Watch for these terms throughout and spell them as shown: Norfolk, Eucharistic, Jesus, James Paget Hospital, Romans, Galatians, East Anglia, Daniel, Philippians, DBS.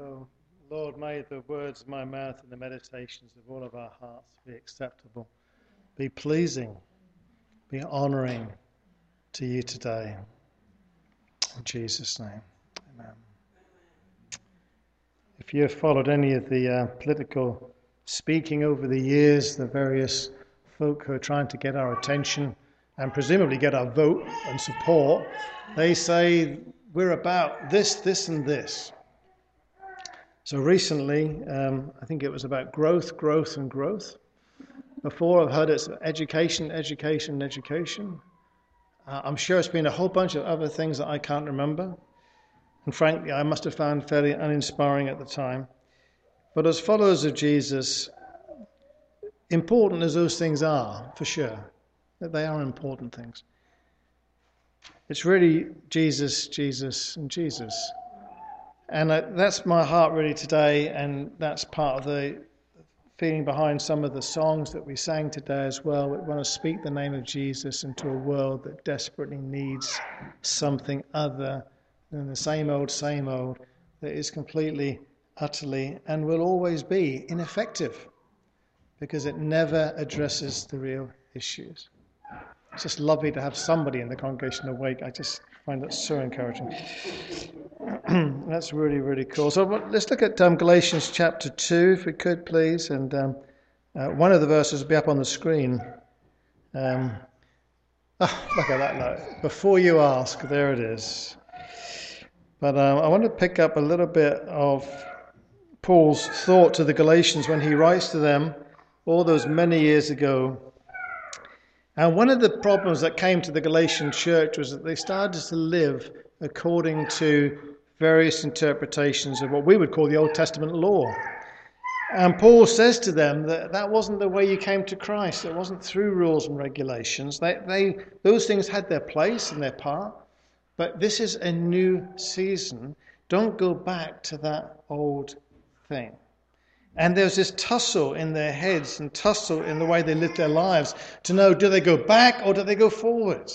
So, Lord, may the words of my mouth and the meditations of all of our hearts be acceptable, be pleasing, be honouring to you today. In Jesus' name, amen. If you have followed any of the political speaking over the years, the various folk who are trying to get our attention and presumably get our vote and support, they say we're about this, this and this. So recently, I think it was about growth, growth and growth. Before I've heard it's education, education, education. I'm sure it's been a whole bunch of other things that I can't remember. And frankly, I must have found fairly uninspiring at the time. But as followers of Jesus, important as those things are, for sure, that they are important things. It's really Jesus, Jesus, and Jesus. And that's my heart really today, and that's part of the feeling behind some of the songs that we sang today as well. We want to speak the name of Jesus into a world that desperately needs something other than the same old, that is completely, utterly, and will always be ineffective because it never addresses the real issues. It's just lovely to have somebody in the congregation awake. I just find that so encouraging. That's really, really cool. So let's look at Galatians chapter 2, if we could, please. And one of the verses will be up on the screen. Look at that note. Before you ask, there it is. But I want to pick up a little bit of Paul's thought to the Galatians when he writes to them all those many years ago. And one of the problems that came to the Galatian church was that they started to live according to various interpretations of what we would call the Old Testament law. And Paul says to them that that wasn't the way you came to Christ. It wasn't through rules and regulations. Those things had their place and their part. But this is a new season. Don't go back to that old thing. And there's this tussle in their heads and tussle in the way they live their lives to know, do they go back or do they go forward?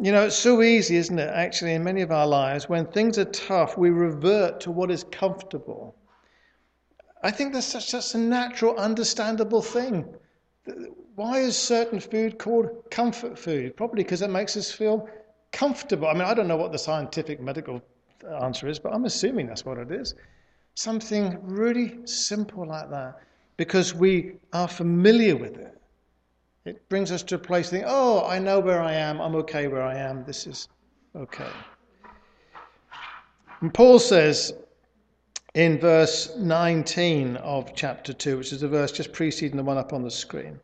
You know, it's so easy, isn't it, actually, in many of our lives, when things are tough, we revert to what is comfortable. I think that's such a natural, understandable thing. Why is certain food called comfort food? Probably because it makes us feel comfortable. I mean, I don't know what the scientific medical answer is, but I'm assuming that's what it is. Something really simple like that, because we are familiar with it. It brings us to a place thinking, oh, I know where I am, I'm okay where I am, this is okay. And Paul says in verse 19 of chapter 2, which is the verse just preceding the one up on the screen,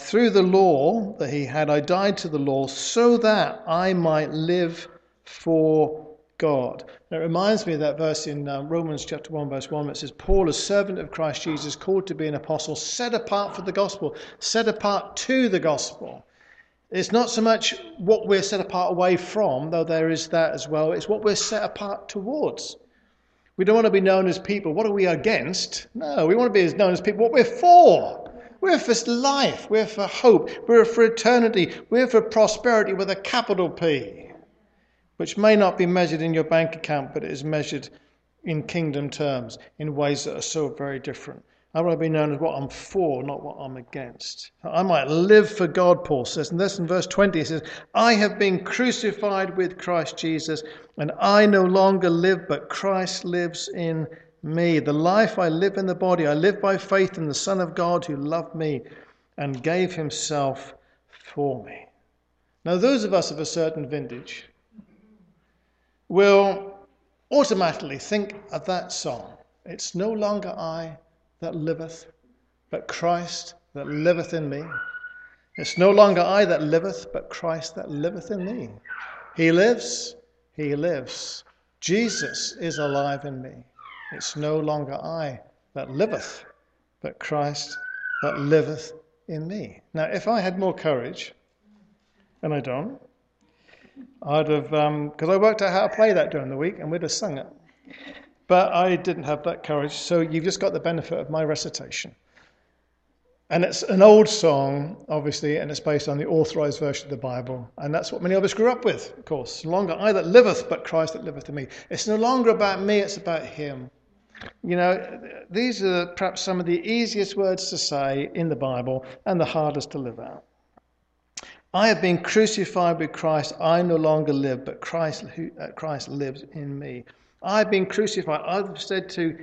through the law that he had, I died to the law so that I might live for God. And it reminds me of that verse in Romans chapter 1, verse 1, that says, Paul, a servant of Christ Jesus, called to be an apostle, set apart for the gospel, set apart to the gospel. It's not so much what we're set apart away from, though there is that as well. It's what we're set apart towards. We don't want to be known as people. What are we against? No, we want to be known as people what we're for. We're for life, we're for hope, we're for eternity, we're for prosperity with a capital P, which may not be measured in your bank account, but it is measured in kingdom terms, in ways that are so very different. I want to be known as what I'm for, not what I'm against. I might live for God, Paul says, and this in verse 20, he says, I have been crucified with Christ Jesus, and I no longer live, but Christ lives in me. The life I live in the body, I live by faith in the Son of God who loved me and gave himself for me. Now those of us of a certain vintage will automatically think of that song. It's no longer I that liveth, but Christ that liveth in me. It's no longer I that liveth, but Christ that liveth in me. He lives, he lives. Jesus is alive in me. It's no longer I that liveth, but Christ that liveth in me. Now, if I had more courage, and I don't, I'd have, because I worked out how to play that during the week, and we'd have sung it. But I didn't have that courage, so you've just got the benefit of my recitation. And it's an old song, obviously, and it's based on the authorized version of the Bible. And that's what many of us grew up with, of course. No longer I that liveth, but Christ that liveth in me. It's no longer about me, it's about him. You know, these are perhaps some of the easiest words to say in the Bible and the hardest to live out. I have been crucified with Christ. I no longer live, but Christ lives in me. I've been crucified. I've said to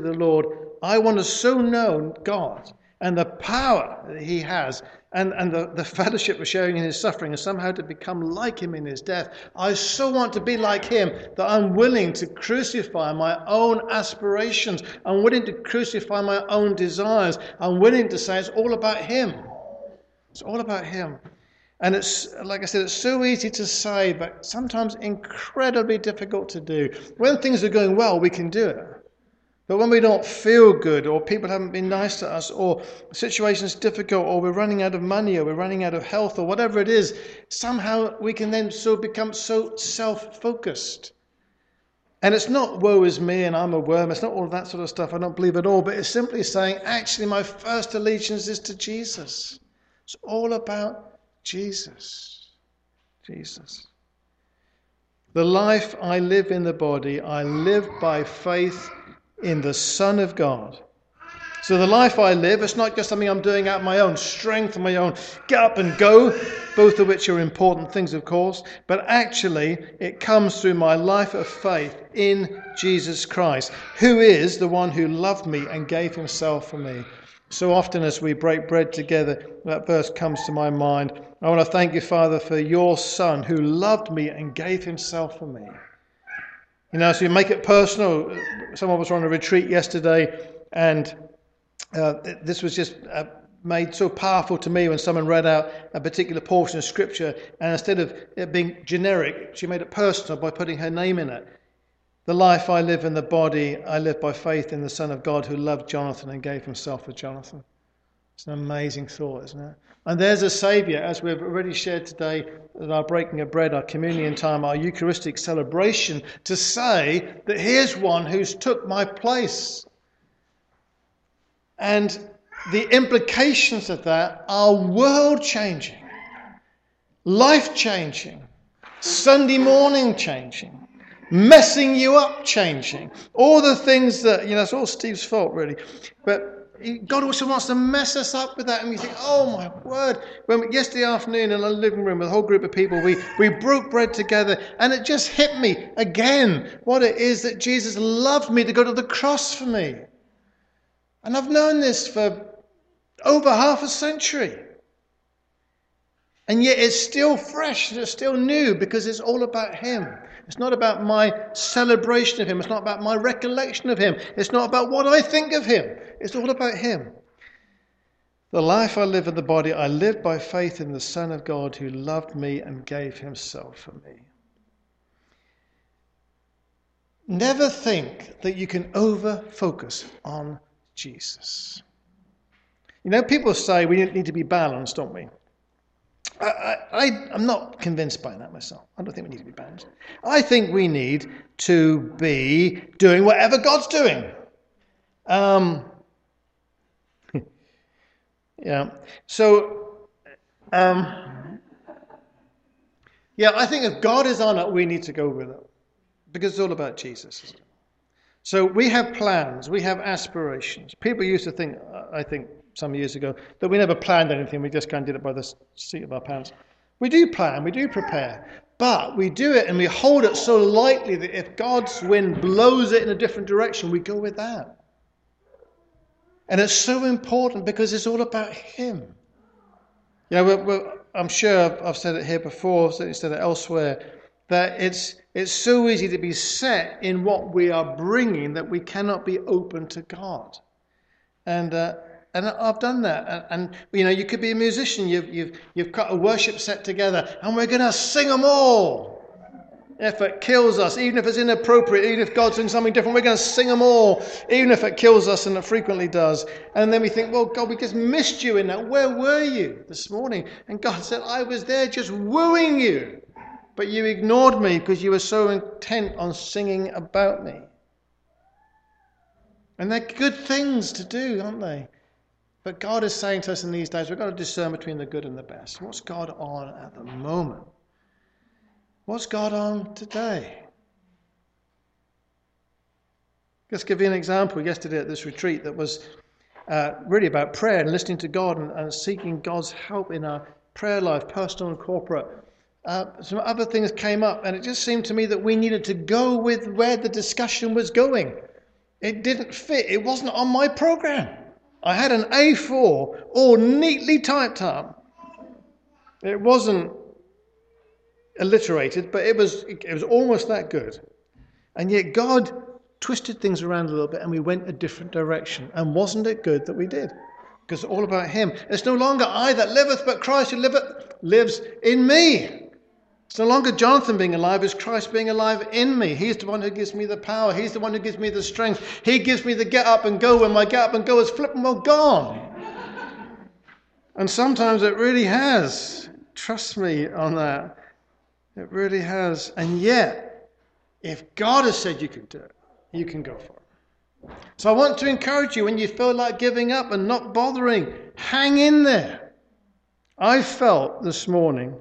the Lord, I want to so know God and the power that he has and the fellowship of sharing in his suffering and somehow to become like him in his death. I so want to be like him that I'm willing to crucify my own aspirations. I'm willing to crucify my own desires. I'm willing to say it's all about him. It's all about him. And it's, like I said, it's so easy to say, but sometimes incredibly difficult to do. When things are going well, we can do it. But when we don't feel good, or people haven't been nice to us, or the situation's difficult, or we're running out of money, or we're running out of health, or whatever it is, somehow we can then so become so self-focused. And it's not woe is me and I'm a worm. It's not all that sort of stuff. I don't believe at all. But it's simply saying, actually, my first allegiance is to Jesus. It's all about Jesus. Jesus. The life I live in the body, I live by faith in the Son of God. So the life I live, it's not just something I'm doing out of my own strength, my own get up and go, both of which are important things, of course, but actually it comes through my life of faith in Jesus Christ, who is the one who loved me and gave himself for me. So often as we break bread together, that verse comes to my mind. I want to thank you, Father, for your Son who loved me and gave himself for me. You know, so you make it personal. Someone was on a retreat yesterday, and this was just made so powerful to me when someone read out a particular portion of Scripture, and instead of it being generic, she made it personal by putting her name in it. The life I live in the body, I live by faith in the Son of God who loved Jonathan and gave himself for Jonathan. It's an amazing thought, isn't it? And there's a Saviour, as we've already shared today at our breaking of bread, our communion time, our Eucharistic celebration, to say that here's one who's took my place. And the implications of that are world-changing, life-changing, Sunday morning-changing. Messing you up, changing. All the things that, you know, it's all Steve's fault, really. But God also wants to mess us up with that. And we think, oh, my word. When yesterday afternoon in our living room with a whole group of people, we broke bread together. And it just hit me again what it is that Jesus loved me to go to the cross for me. And I've known this for over half a century. And yet it's still fresh, it's still new, because it's all about him. It's not about my celebration of him. It's not about my recollection of him. It's not about what I think of him. It's all about him. The life I live in the body, I live by faith in the Son of God who loved me and gave himself for me. Never think that you can over-focus on Jesus. You know, people say we need to be balanced, don't we? I'm not convinced by that myself. I don't think we need to be balanced. I think we need to be doing whatever God's doing. Yeah. So, yeah, I think if God is on it, we need to go with it. Because it's all about Jesus, isn't it? So we have plans, we have aspirations. People used to think, I think, some years ago, that we never planned anything, we just kind of did it by the seat of our pants. We do plan, we do prepare, but we do it and we hold it so lightly that if God's wind blows it in a different direction, we go with that. And it's so important because it's all about him. You know, I'm sure I've said it here before, certainly said it elsewhere, that it's so easy to be set in what we are bringing that we cannot be open to God. And I've done that. And you know, you could be a musician. You've got a worship set together, and we're going to sing them all. If it kills us, even if it's inappropriate, even if God's doing something different, we're going to sing them all, even if it kills us, and it frequently does. And then we think, well, God, we just missed you in that. Where were you this morning? And God said, I was there just wooing you. But you ignored me because you were so intent on singing about me. And they're good things to do, aren't they? But God is saying to us in these days, we've got to discern between the good and the best. What's God on at the moment? What's God on today? Just give you an example. Yesterday at this retreat that was really about prayer and listening to God and seeking God's help in our prayer life, personal and corporate. Some other things came up, and it just seemed to me that we needed to go with where the discussion was going. It didn't fit. It wasn't on my program. I had an A4 all neatly typed up. It wasn't alliterated, but it was almost that good. And yet God twisted things around a little bit, and we went a different direction. And wasn't it good that we did? Because it's all about him. It's no longer I that liveth, but Christ who lives in me. It's no longer Jonathan being alive, it's Christ being alive in me. He's the one who gives me the power. He's the one who gives me the strength. He gives me the get up and go when my get up and go is flipping well gone. And sometimes it really has. Trust me on that. It really has. And yet, if God has said you can do it, you can go for it. So I want to encourage you when you feel like giving up and not bothering, hang in there. I felt this morning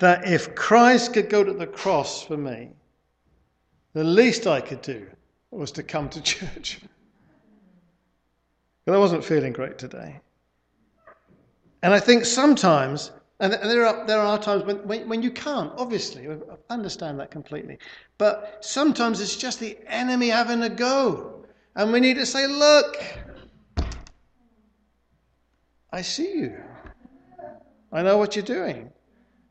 that if Christ could go to the cross for me, the least I could do was to come to church. But I wasn't feeling great today. And I think sometimes, and there are times when you can't, obviously, I understand that completely. But sometimes it's just the enemy having a go. And we need to say, look, I see you. I know what you're doing.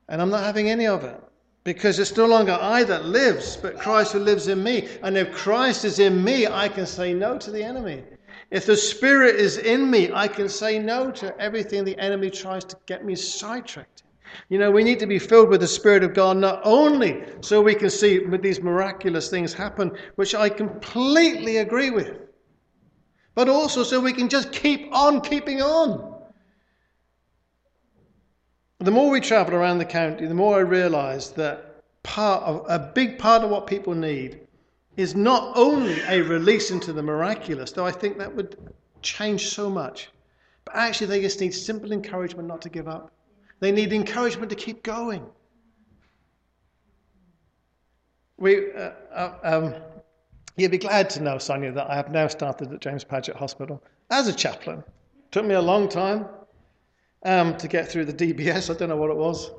And I'm not having any of it. Because it's no longer I that lives, but Christ who lives in me. And if Christ is in me, I can say no to the enemy. If the Spirit is in me, I can say no to everything the enemy tries to get me sidetracked. You know, we need to be filled with the Spirit of God, not only so we can see these miraculous things happen, which I completely agree with, but also so we can just keep on keeping on. The more we travel around the county, the more I realise that a big part of what people need is not only a release into the miraculous, though I think that would change so much, but actually they just need simple encouragement not to give up. They need encouragement to keep going. You'd be glad to know, Sonia, that I have now started at James Paget Hospital as a chaplain. Took me a long time. To get through the DBS, I don't know what it was.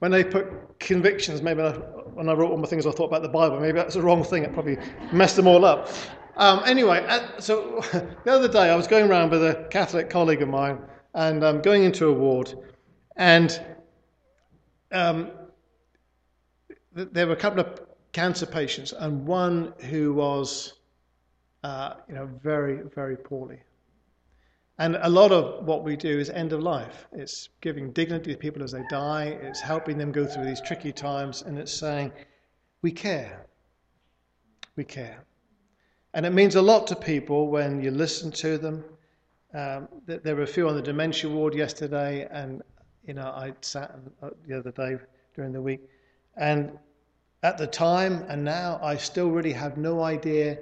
When they put convictions, maybe when I wrote all my things I thought about the Bible, maybe that's the wrong thing, it probably messed them all up. So the other day I was going around with a Catholic colleague of mine and going into a ward, and there were a couple of cancer patients and one who was very, very poorly. And a lot of what we do is end of life. It's giving dignity to people as they die. It's helping them go through these tricky times. And it's saying, we care. We care. And it means a lot to people when you listen to them. There were a few on the dementia ward yesterday. And, I sat the other day during the week. And at the time and now, I still really have no idea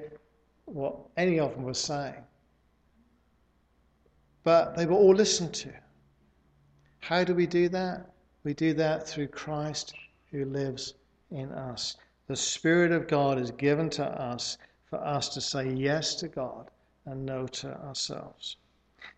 what any of them was saying. But they were all listened to. How do we do that? We do that through Christ who lives in us. The Spirit of God is given to us for us to say yes to God and no to ourselves.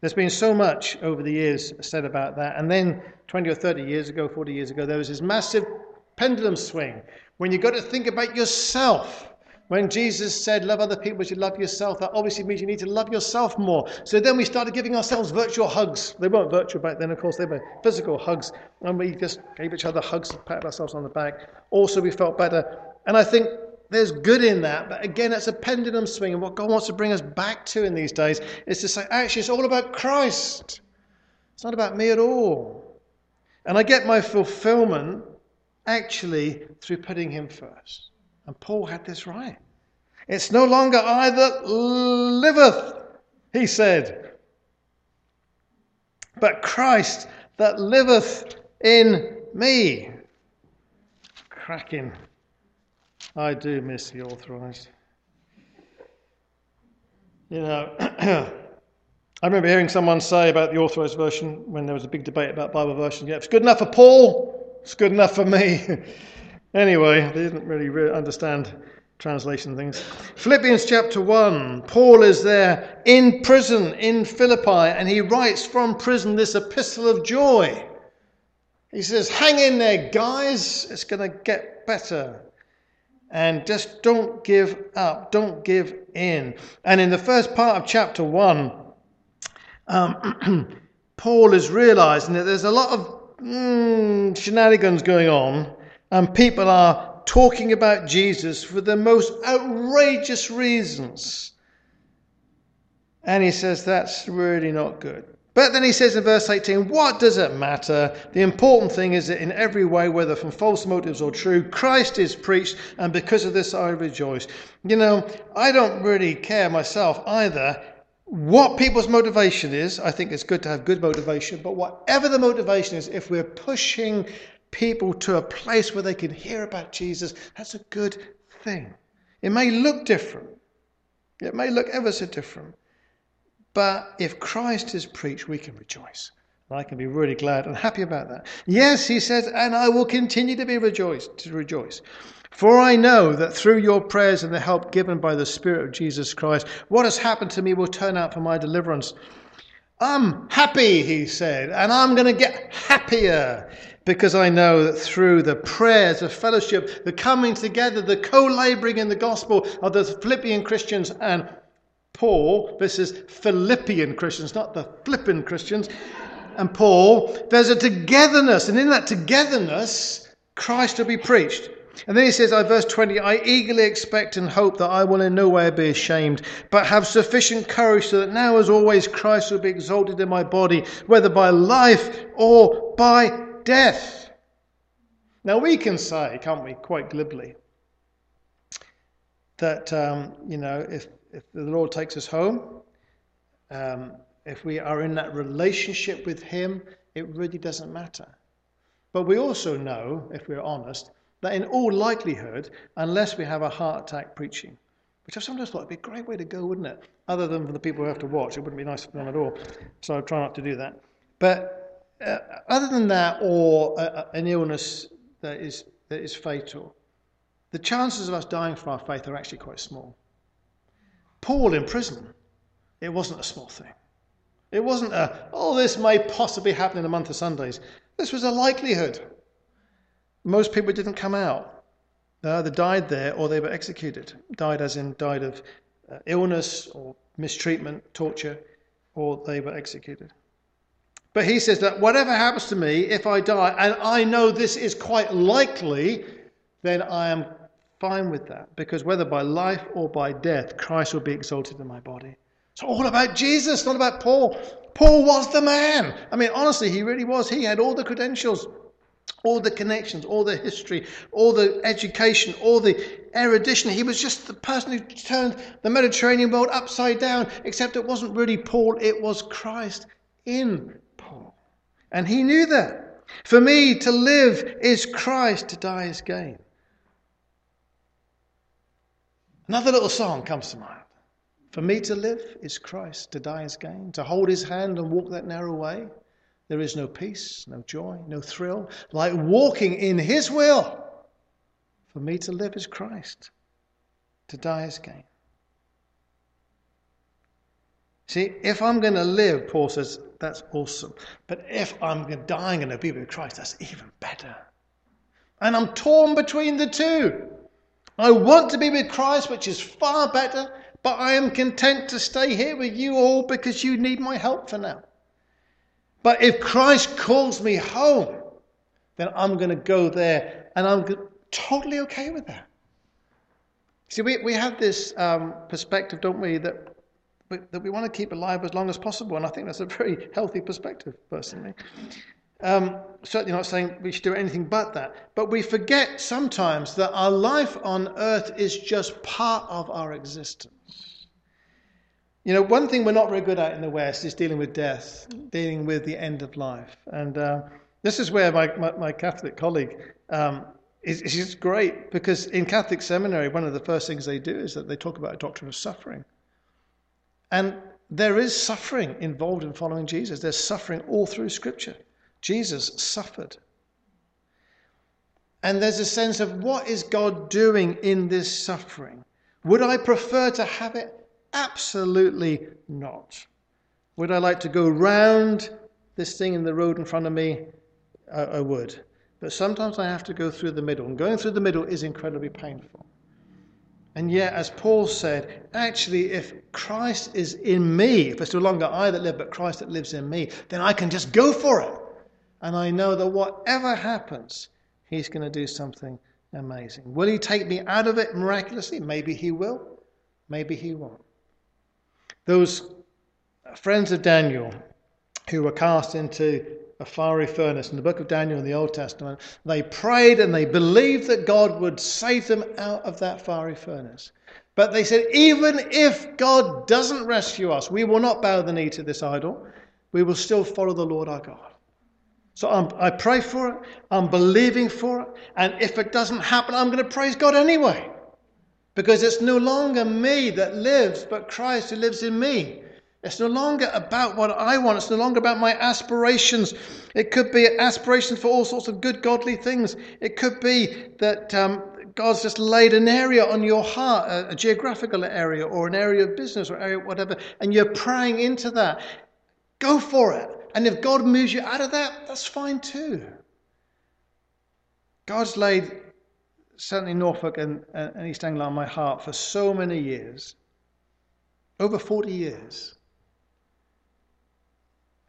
There's been so much over the years said about that. And then 20 or 30 years ago, 40 years ago, there was this massive pendulum swing when you got to think about yourself. When Jesus said, love other people as you love yourself, that obviously means you need to love yourself more. So then we started giving ourselves virtual hugs. They weren't virtual back then, of course, they were physical hugs. And we just gave each other hugs and patted ourselves on the back. Also, we felt better. And I think there's good in that. But again, it's a pendulum swing. And what God wants to bring us back to in these days is to say, actually, it's all about Christ. It's not about me at all. And I get my fulfillment actually through putting him first. And Paul had this right. It's no longer I that liveth, he said, but Christ that liveth in me. Cracking. I do miss the authorized. I remember hearing someone say about the Authorised Version when there was a big debate about Bible versions, yeah, it's good enough for Paul, it's good enough for me. Anyway, they didn't really understand translation things. Philippians chapter 1, Paul is there in prison in Philippi, and he writes from prison this epistle of joy. He says, hang in there, guys, it's going to get better. And just don't give up, don't give in. And in the first part of chapter 1, Paul is realizing that there's a lot of shenanigans going on, and people are talking about Jesus for the most outrageous reasons. And he says that's really not good. But then he says in verse 18, what does it matter? The important thing is that in every way, whether from false motives or true, Christ is preached, and because of this I rejoice. You know, I don't really care myself either what people's motivation is. I think it's good to have good motivation, but whatever the motivation is, if we're pushing people to a place where they can hear about Jesus, that's a good thing. It may look different. It may look ever so different. But if Christ is preached, we can rejoice. And I can be really glad and happy about that. Yes, he says, and I will continue to rejoice. For I know that through your prayers and the help given by the Spirit of Jesus Christ, what has happened to me will turn out for my deliverance. I'm happy, he said, and I'm going to get happier, because I know that through the prayers, the fellowship, the coming together, the co-laboring in the gospel of the Philippian Christians and Paul, this is Philippian Christians, not the flippin' Christians, and Paul, there's a togetherness, and in that togetherness, Christ will be preached. And then he says, verse 20, I eagerly expect and hope that I will in no way be ashamed, but have sufficient courage so that now as always Christ will be exalted in my body, whether by life or by death. Now we can say, can't we, quite glibly, that, if the Lord takes us home, if we are in that relationship with him, it really doesn't matter. But we also know, if we're honest, that in all likelihood, unless we have a heart attack preaching, which I've sometimes thought would be a great way to go, wouldn't it? Other than for the people who have to watch, it wouldn't be nice for them at all. So I try not to do that. But other than that, or an illness that is fatal, the chances of us dying for our faith are actually quite small. Paul in prison, it wasn't a small thing. It wasn't this may possibly happen in a month of Sundays. This was a likelihood. Most people didn't come out. They either died there or they were executed. Died as in died of illness or mistreatment, torture, or they were executed. But he says that whatever happens to me, if I die, and I know this is quite likely, then I am fine with that, because whether by life or by death, Christ will be exalted in my body. It's all about Jesus, not about Paul. Paul was the man. I mean, honestly, he really was. He had all the credentials, all the connections, all the history, all the education, all the erudition. He was just the person who turned the Mediterranean world upside down, except it wasn't really Paul, it was Christ in Paul. And he knew that. For me, to live is Christ, to die is gain. Another little song comes to mind. For me to live is Christ, to die is gain. To hold his hand and walk that narrow way, there is no peace, no joy, no thrill, like walking in his will. For me to live is Christ, to die is gain. See, if I'm going to live, Paul says, that's awesome. But if I'm dying and be with Christ, that's even better. And I'm torn between the two. I want to be with Christ, which is far better, but I am content to stay here with you all because you need my help for now. But if Christ calls me home, then I'm going to go there, and I'm totally okay with that. See, we have this perspective, don't we, that we want to keep alive as long as possible, and I think that's a very healthy perspective, personally. Certainly not saying we should do anything but that, but we forget sometimes that our life on earth is just part of our existence. You know, one thing we're not very good at in the West is dealing with death, dealing with the end of life, and this is where my Catholic colleague is great, because in Catholic seminary, one of the first things they do is that they talk about a doctrine of suffering, and There is suffering involved in following Jesus. There's suffering all through Scripture. Jesus suffered. And there's a sense of, what is God doing in this suffering? Would I prefer to have it? Absolutely not. Would I like to go round this thing in the road in front of me? I would. But sometimes I have to go through the middle. And going through the middle is incredibly painful. And yet, as Paul said, actually, if Christ is in me, if it's no longer I that live, but Christ that lives in me, then I can just go for it. And I know that whatever happens, he's going to do something amazing. Will he take me out of it miraculously? Maybe he will. Maybe he won't. Those friends of Daniel who were cast into a fiery furnace in the book of Daniel in the Old Testament, they prayed and they believed that God would save them out of that fiery furnace. But they said, even if God doesn't rescue us, we will not bow the knee to this idol. We will still follow the Lord our God. So I pray for it, I'm believing for it, and if it doesn't happen, I'm going to praise God anyway. Because it's no longer me that lives, but Christ who lives in me. It's no longer about what I want. It's no longer about my aspirations. It could be aspirations for all sorts of good, godly things. It could be that God's just laid an area on your heart, a geographical area or an area of business or area whatever, and you're praying into that. Go for it. And if God moves you out of that, that's fine too. God's laid certainly Norfolk and East Anglia on my heart for so many years, over 40 years.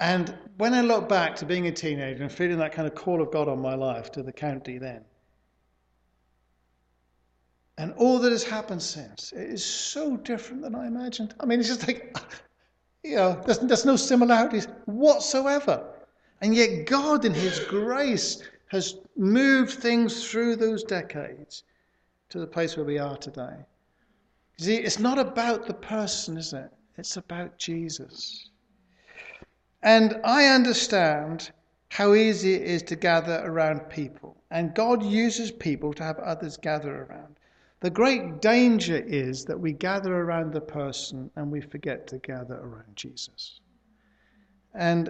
And when I look back to being a teenager and feeling that kind of call of God on my life to the county then, and all that has happened since, it is so different than I imagined. I mean, it's just like, you know, there's no similarities whatsoever. And yet God in his grace has moved things through those decades to the place where we are today. You see, it's not about the person, is it? It's about Jesus. And I understand how easy it is to gather around people. And God uses people to have others gather around. The great danger is that we gather around the person and we forget to gather around Jesus. And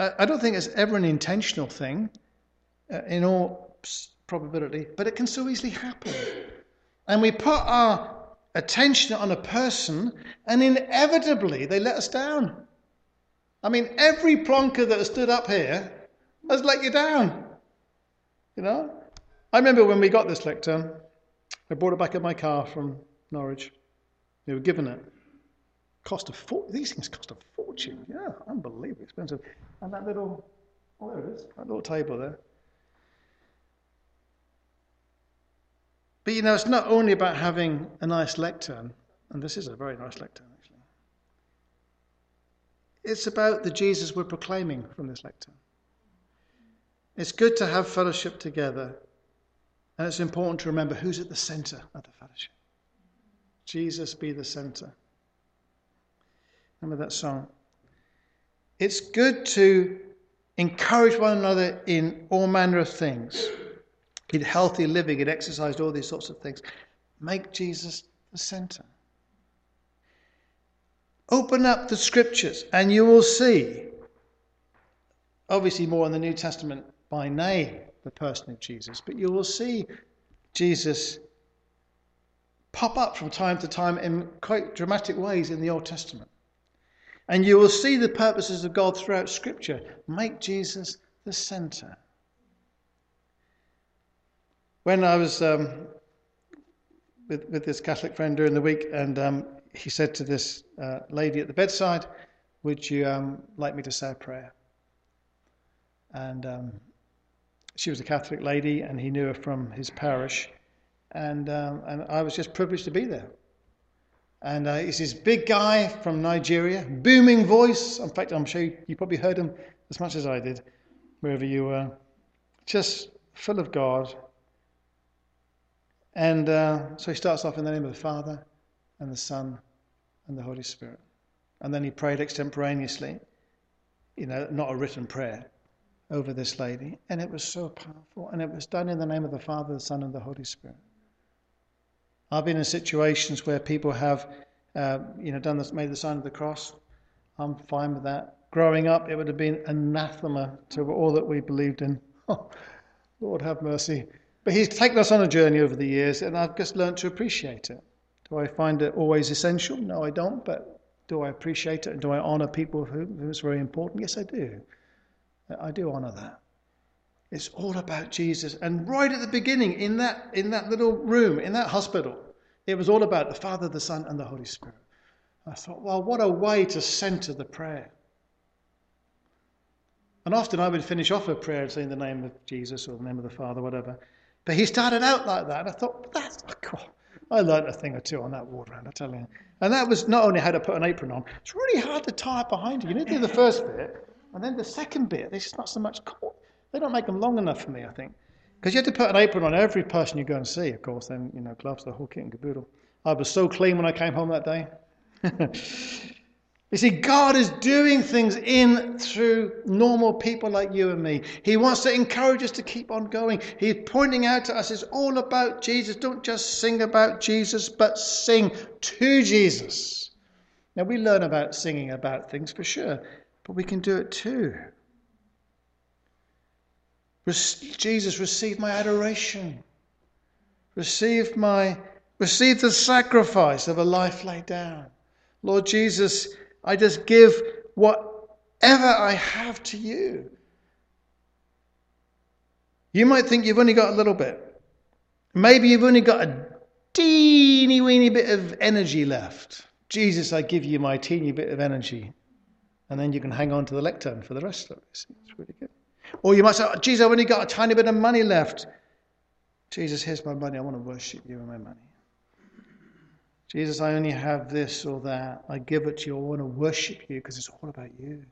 I don't think it's ever an intentional thing, in all probability, but it can so easily happen. And we put our attention on a person and inevitably they let us down. I mean, every plonker that has stood up here has let you down. You know? I remember when we got this lectern, I brought it back in my car from Norwich. They were given it. These things cost a fortune. Yeah, unbelievably expensive. And that little, oh, there it is, that little table there. But you know, it's not only about having a nice lectern, and this is a very nice lectern, actually. It's about the Jesus we're proclaiming from this lectern. It's good to have fellowship together, and it's important to remember who's at the centre of the fellowship. Jesus be the centre. Remember that song? It's good to encourage one another in all manner of things. He'd healthy living, he'd exercised all these sorts of things. Make Jesus the centre. Open up the Scriptures and you will see, obviously more in the New Testament by name, the person of Jesus, but you will see Jesus pop up from time to time in quite dramatic ways in the Old Testament. And you will see the purposes of God throughout Scripture. Make Jesus the centre. When I was with this Catholic friend during the week, and he said to this lady at the bedside, would you like me to say a prayer? And she was a Catholic lady, and he knew her from his parish. And I was just privileged to be there. And he's this big guy from Nigeria, booming voice. In fact, I'm sure you probably heard him as much as I did, wherever you were. Just full of God. And so he starts off in the name of the Father, and the Son, and the Holy Spirit. And then he prayed extemporaneously, you know, not a written prayer, over this lady. And it was so powerful. And it was done in the name of the Father, the Son, and the Holy Spirit. I've been in situations where people have, you know, done this, made the sign of the cross, I'm fine with that. Growing up, it would have been anathema to all that we believed in. Oh, Lord have mercy. But he's taken us on a journey over the years, and I've just learned to appreciate it. Do I find it always essential? No, I don't. But do I appreciate it? And do I honour people who it's very important? Yes, I do. I do honour that. It's all about Jesus. And right at the beginning, in that little room, in that hospital, it was all about the Father, the Son, and the Holy Spirit. I thought, well, what a way to centre the prayer. And often I would finish off a prayer saying the name of Jesus or the name of the Father, whatever. But he started out like that, and I thought, that's, oh God, I learned a thing or two on that ward round, I tell you. And that was not only how to put an apron on, it's really hard to tie it behind you. You need to do the first bit, and then the second bit, there's just not so much, they don't make them long enough for me, I think. Because you have to put an apron on every person you go and see, of course, then, you know, gloves, the whole kit and caboodle. I was so clean when I came home that day. You see, God is doing things in through normal people like you and me. He wants to encourage us to keep on going. He's pointing out to us it's all about Jesus. Don't just sing about Jesus, but sing to Jesus. Now, we learn about singing about things for sure, but we can do it too. Jesus, receive my adoration. Receive the sacrifice of a life laid down. Lord Jesus, I just give whatever I have to you. You might think you've only got a little bit. Maybe you've only got a teeny weeny bit of energy left. Jesus, I give you my teeny bit of energy. And then you can hang on to the lectern for the rest of it. It's really good. Or you might say, Jesus, I've only got a tiny bit of money left. Jesus, here's my money. I want to worship you with my money. Jesus, I only have this or that. I give it to you. I want to worship you because it's all about you.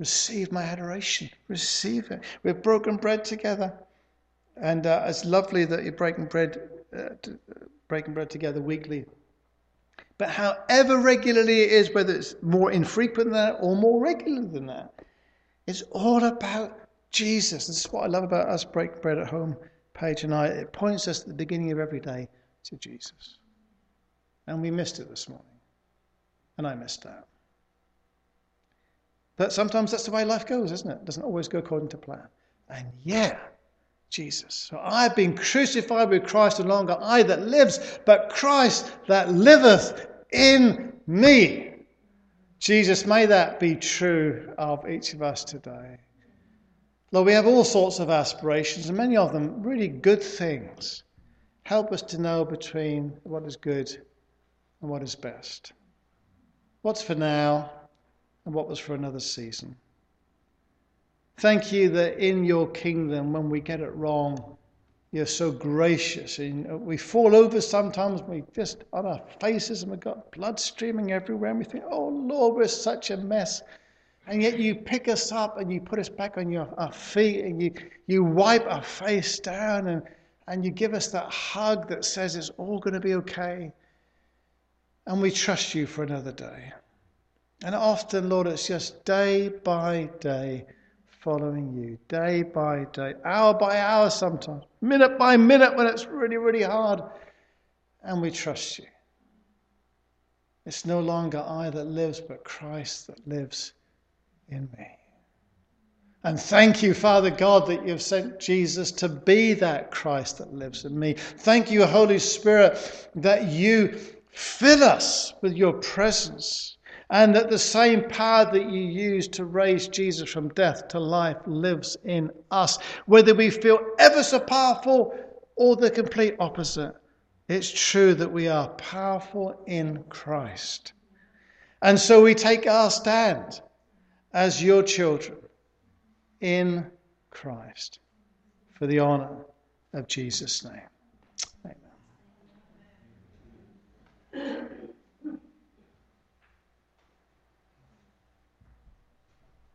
Receive my adoration. Receive it. We've broken bread together. And it's lovely that you're breaking bread together weekly. But however regularly it is, whether it's more infrequent than that or more regular than that, it's all about Jesus. This is what I love about us breaking bread at home, Paige and I. It points us at the beginning of every day to Jesus. And we missed it this morning. And I missed that. But sometimes that's the way life goes, isn't it? It doesn't always go according to plan. And yeah, Jesus. So I've been crucified with Christ, and no longer I that lives, but Christ that liveth in me. Jesus, may that be true of each of us today. Lord, we have all sorts of aspirations, and many of them really good things. Help us to know between what is good and what is best. What's for now and what was for another season. Thank you that in your kingdom, when we get it wrong, you're so gracious. And we fall over sometimes, we just on our faces and we've got blood streaming everywhere. And we think, oh Lord, we're such a mess. And yet you pick us up and you put us back on our feet and you wipe our face down and you give us that hug that says it's all going to be okay. And we trust you for another day. And often, Lord, it's just day by day following you. Day by day, hour by hour sometimes. Minute by minute when it's really, really hard. And we trust you. It's no longer I that lives, but Christ that lives in me. And thank you, Father God, that you've sent Jesus to be that Christ that lives in me. Thank you, Holy Spirit, that you fill us with your presence, and that the same power that you use to raise Jesus from death to life lives in us. Whether we feel ever so powerful or the complete opposite, it's true that we are powerful in Christ. And so we take our stand as your children in Christ for the honour of Jesus' name. Amen.